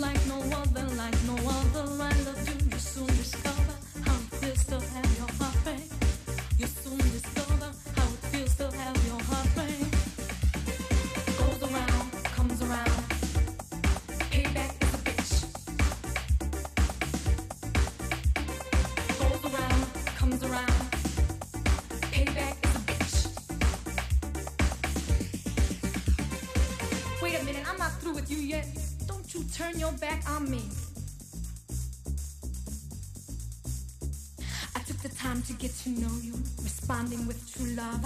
Like no other I love you. You soon discover how this still have your heart. with you yet. Don't you turn your back on me. I took the time to get to know you, responding with true love.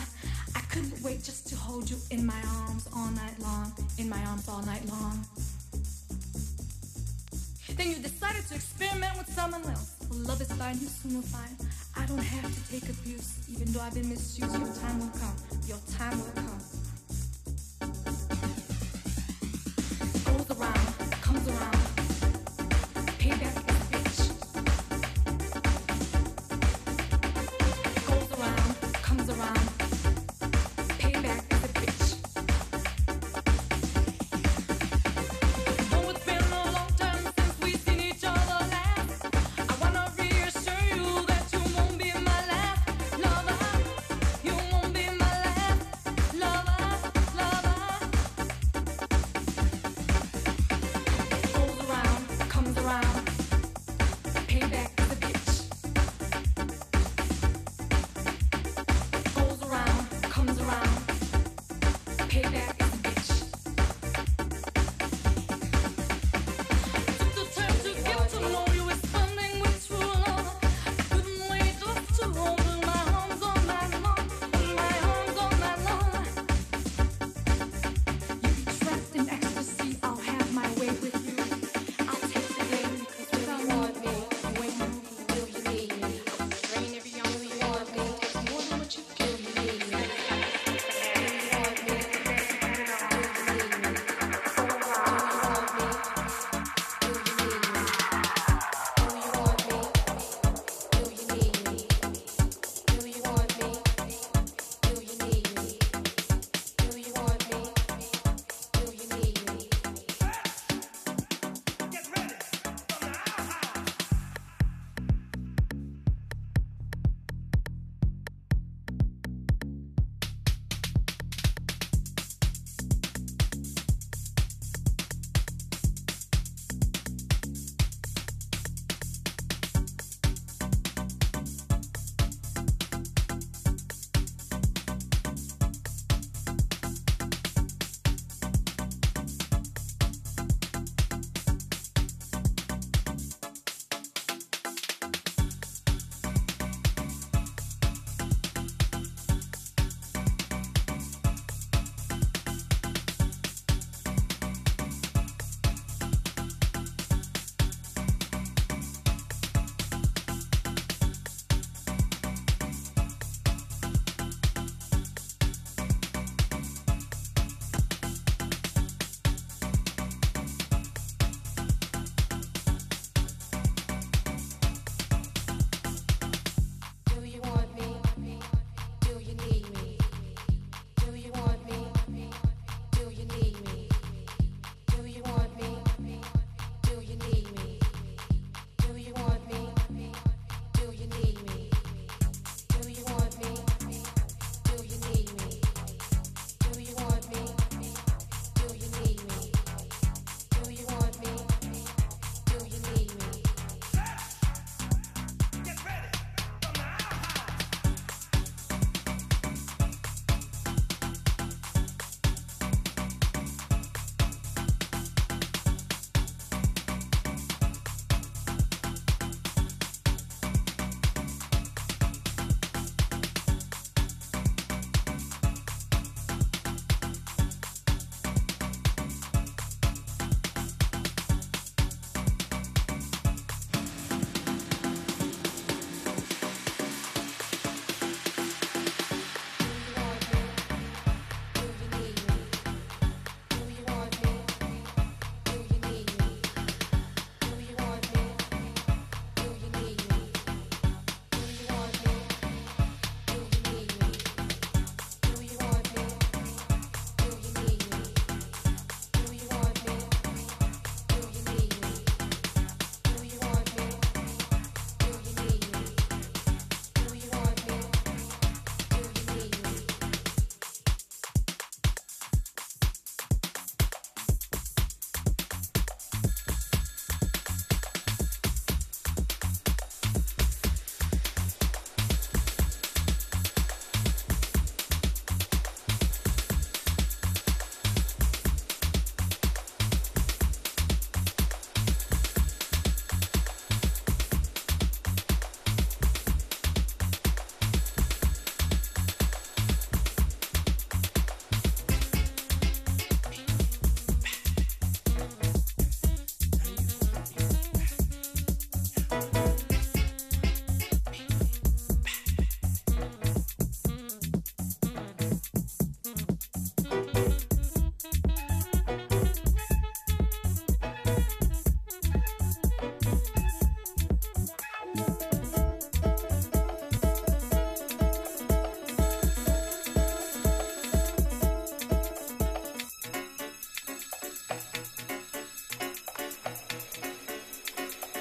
I couldn't wait just to hold you in my arms all night long, in my arms all night long. Then you decided to experiment with someone else. Well, love is fine, you soon will find. I don't have to take abuse, even though I've been misused. Your time will come, your time will come. Goes around, comes around. Payback is a bitch. Goes around, comes around. Payback is a bitch. Though it's been a long time since we've seen each other last, I wanna reassure you that you won't be my last lover. You won't be my last.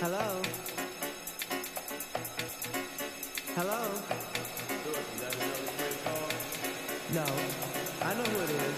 Hello. Hello. No, I know who it is.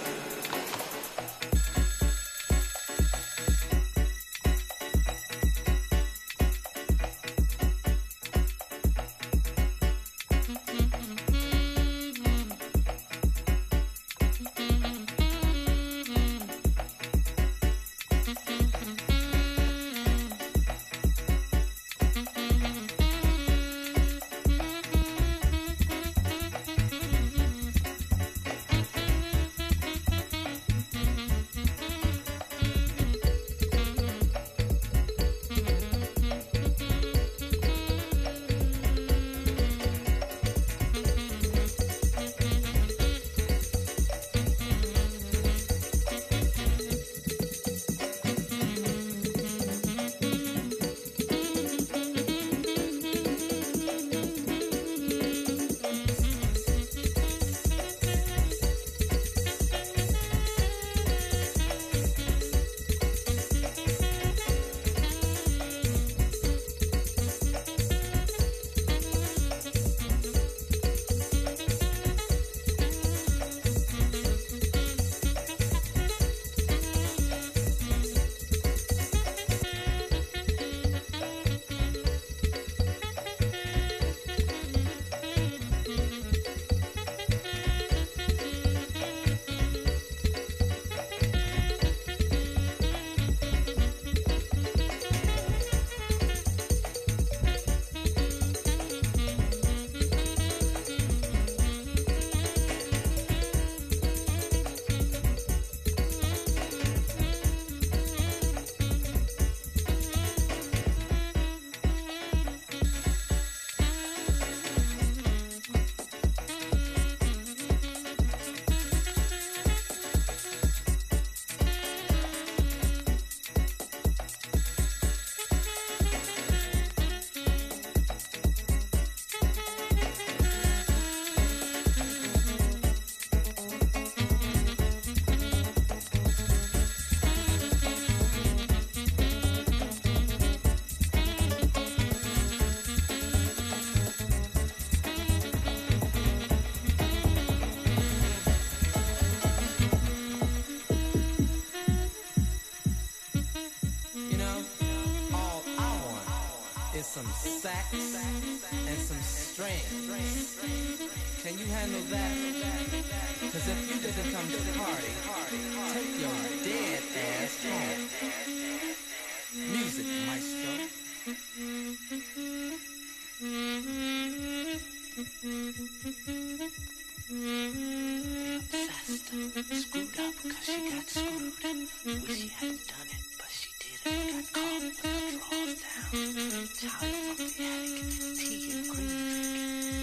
Some sax and some strings. Can you handle that? Cause if you didn't come to the party, take your dead ass home. Music, maestro. Obsessed, screwed up cause she got screwed. Wish she hadn't done it, but she didn't. Got caught with her drawers down. Child from the attic, tea and green drink,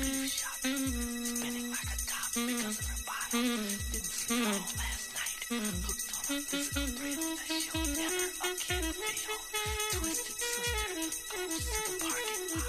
beef shots, spinning like a top because of her body. Didn't sleep at all last night. Hooked on a physical thrill that she'll never again feel. Twisted sister, goes to the parking lot.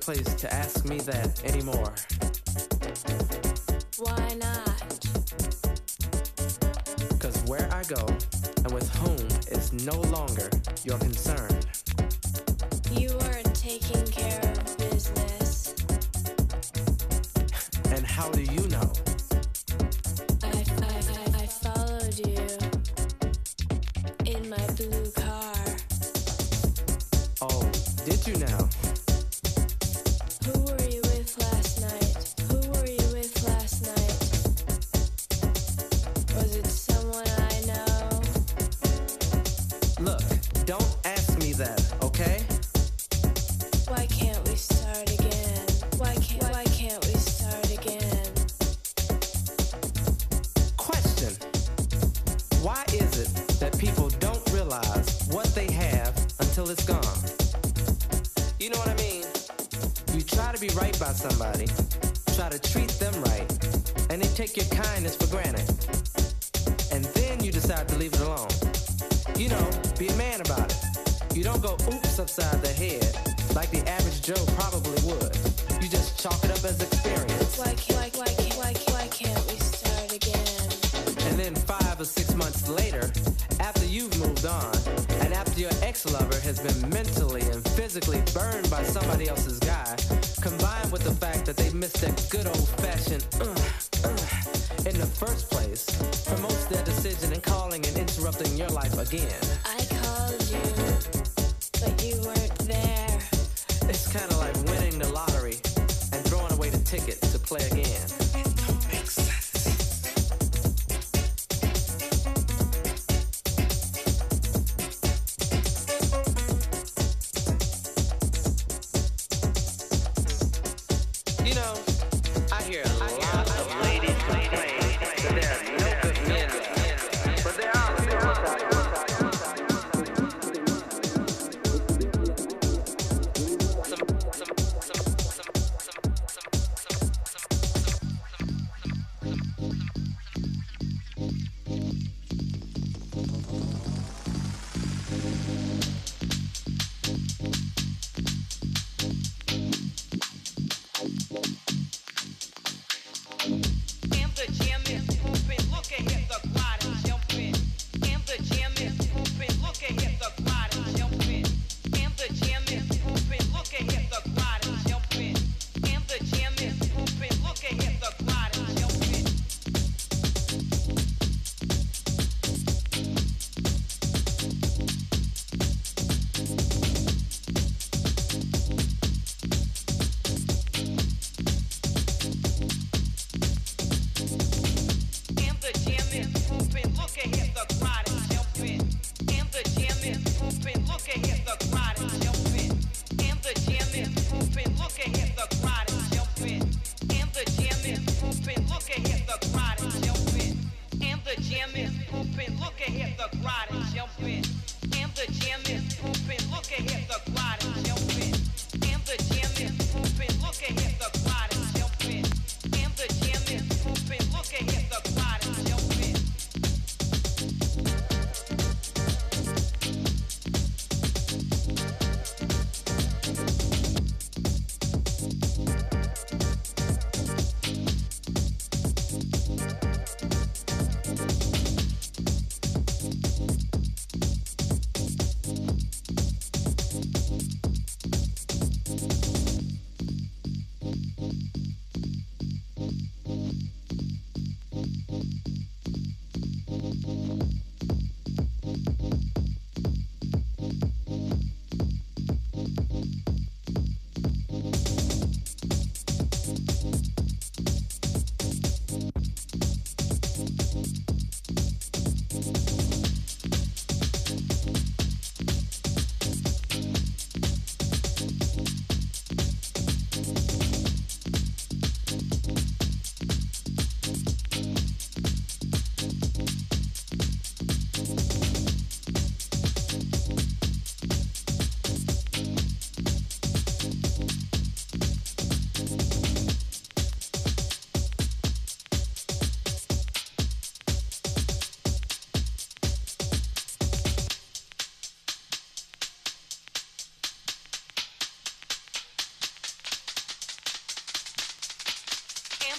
Place to ask me that anymore. Why not? 'Cause of where I go and with whom is no longer your concern. You aren't taking care of business. And how do you know? I followed you in my blue car. Oh, did you now?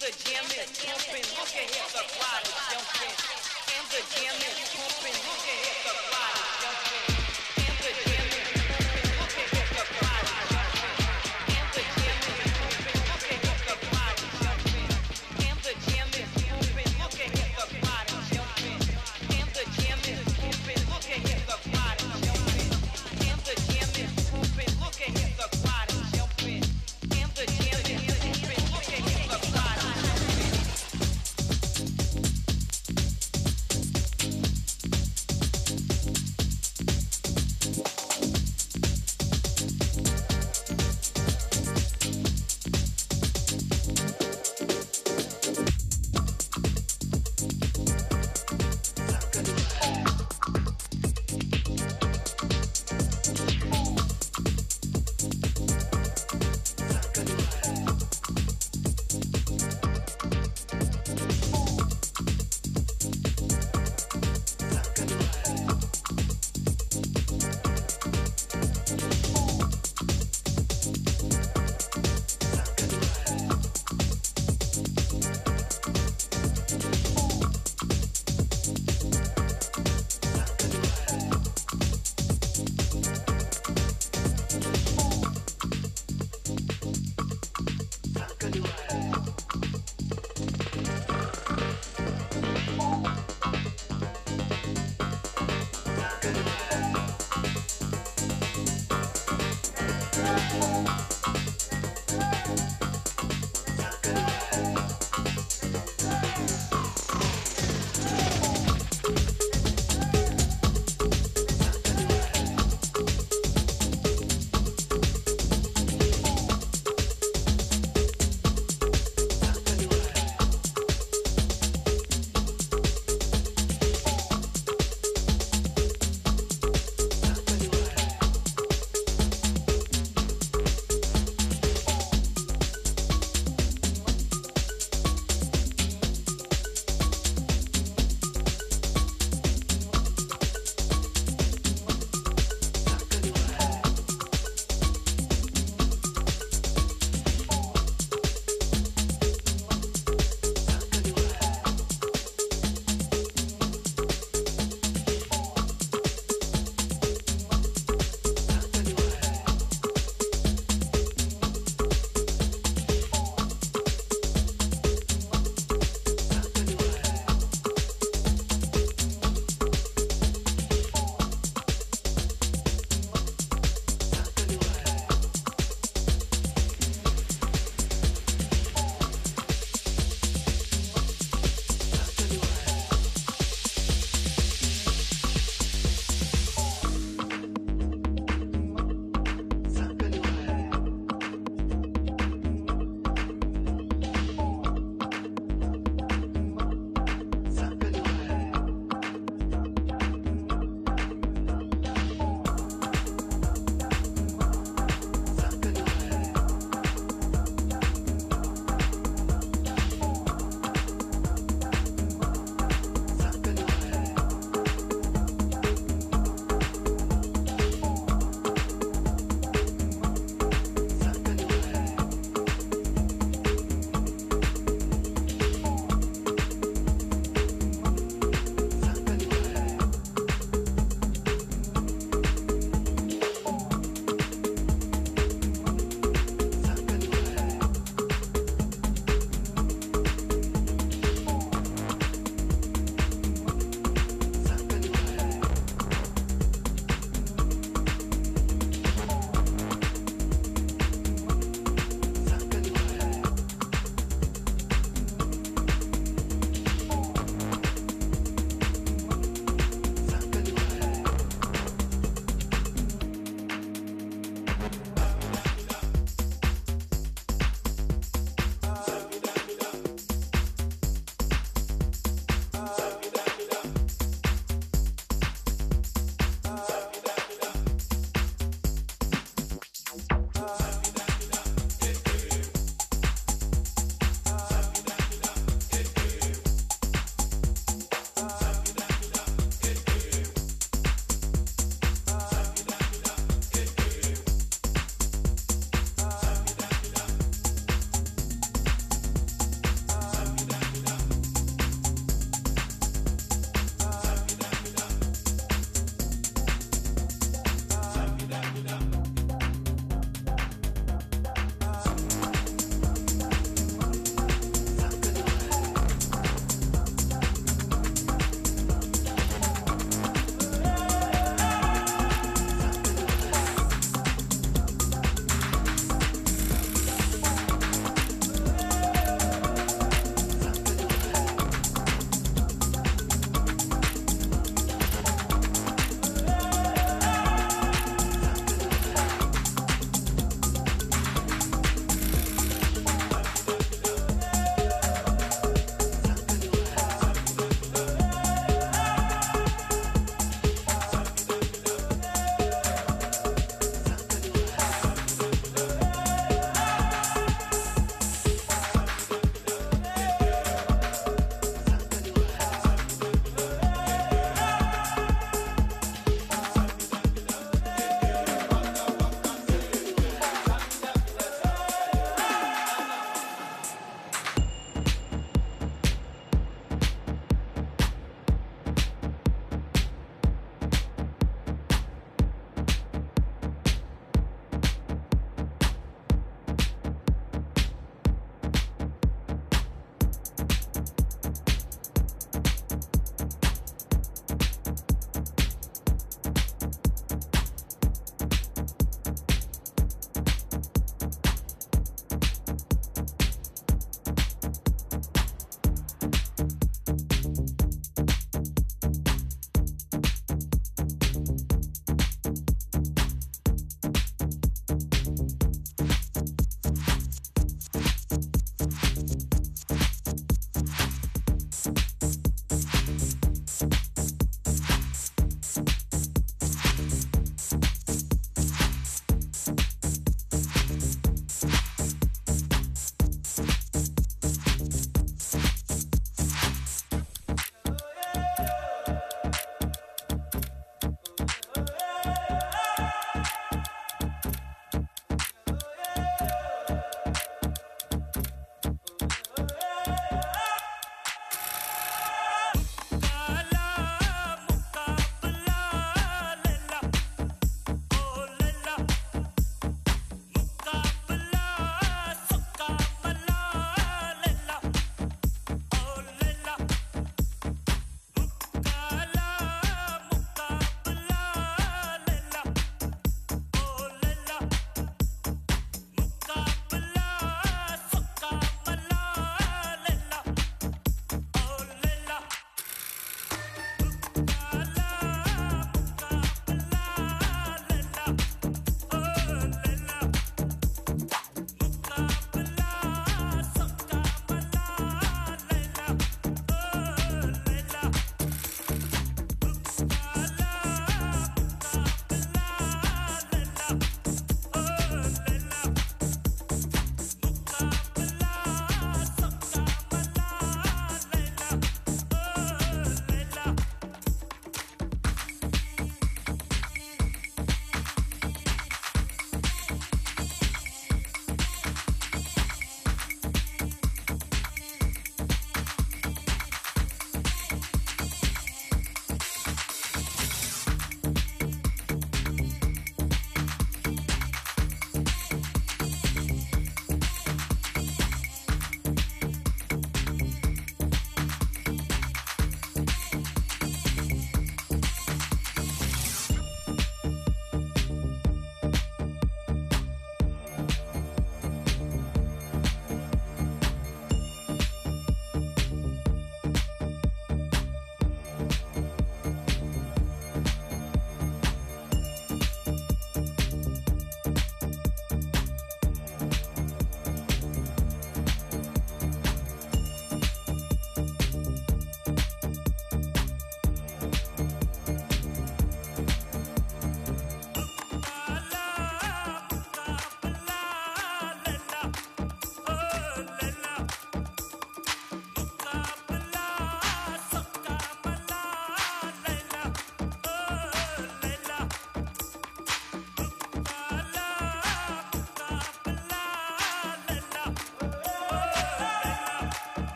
The gym is open, look at him, the crowd is jumping. And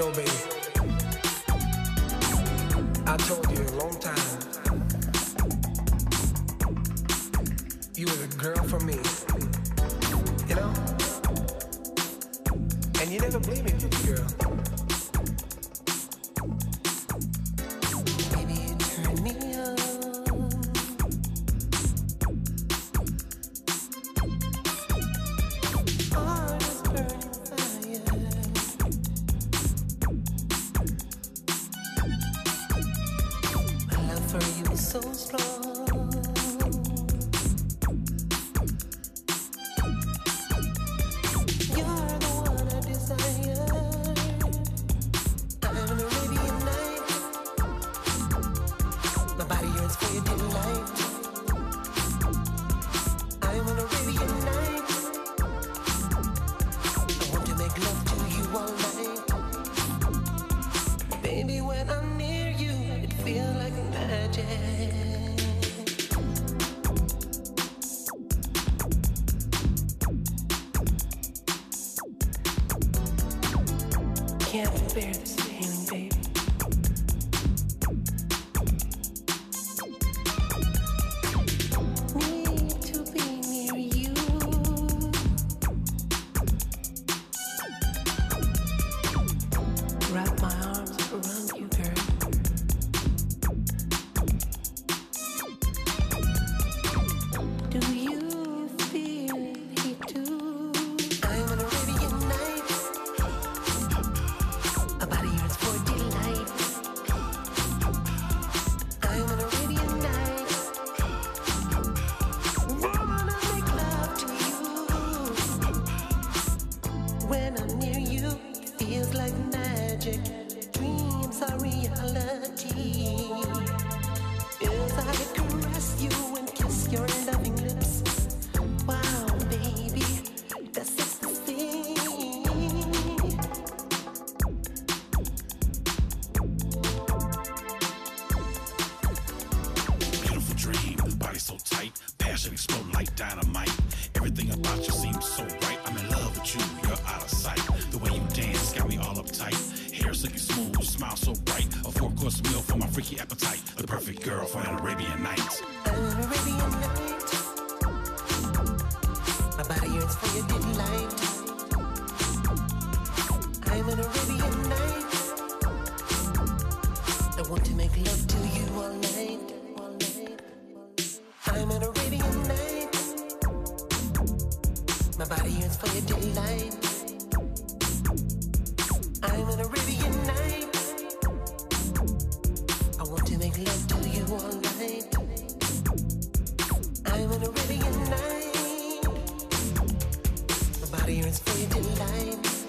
know, baby, I told you a long time, you were the girl for me, you know, and you never blame me, girl. Baby, you turn me on, heart is burning. So strong. You're the one I desire. I'm an Arabian night. My body yearns for your delight. I'm an Arabian night. I want to make love to you all night. Baby, when I'm near you, it feels like magic. Can't bear this feeling, baby. Need to be near you. Wrap my arms around you, girl. Do you feel it too? I'm an Arabian night. When I'm near you, it feels like magic. Dreams are reality. If I caress you and kiss your loving lips, wow, baby, that's ecstasy. Beautiful dream, body so tight, passion exploding like dynamite. Everything about you seems so right. I'm in love with you, you're out of sight. The way you dance got me all uptight. Hair silky smooth, smile so bright. A four-course meal for my freaky appetite. The perfect girl for an Arabian night. I'm an Arabian night. My body yearns for your delight. I'm an Arabian night. I want to make love to you all night. I'm an Arabian night. My body yearns for your delight. I'm an Arabian night. I want to make love to you all night. I'm an Arabian night. My body yearns for your delight.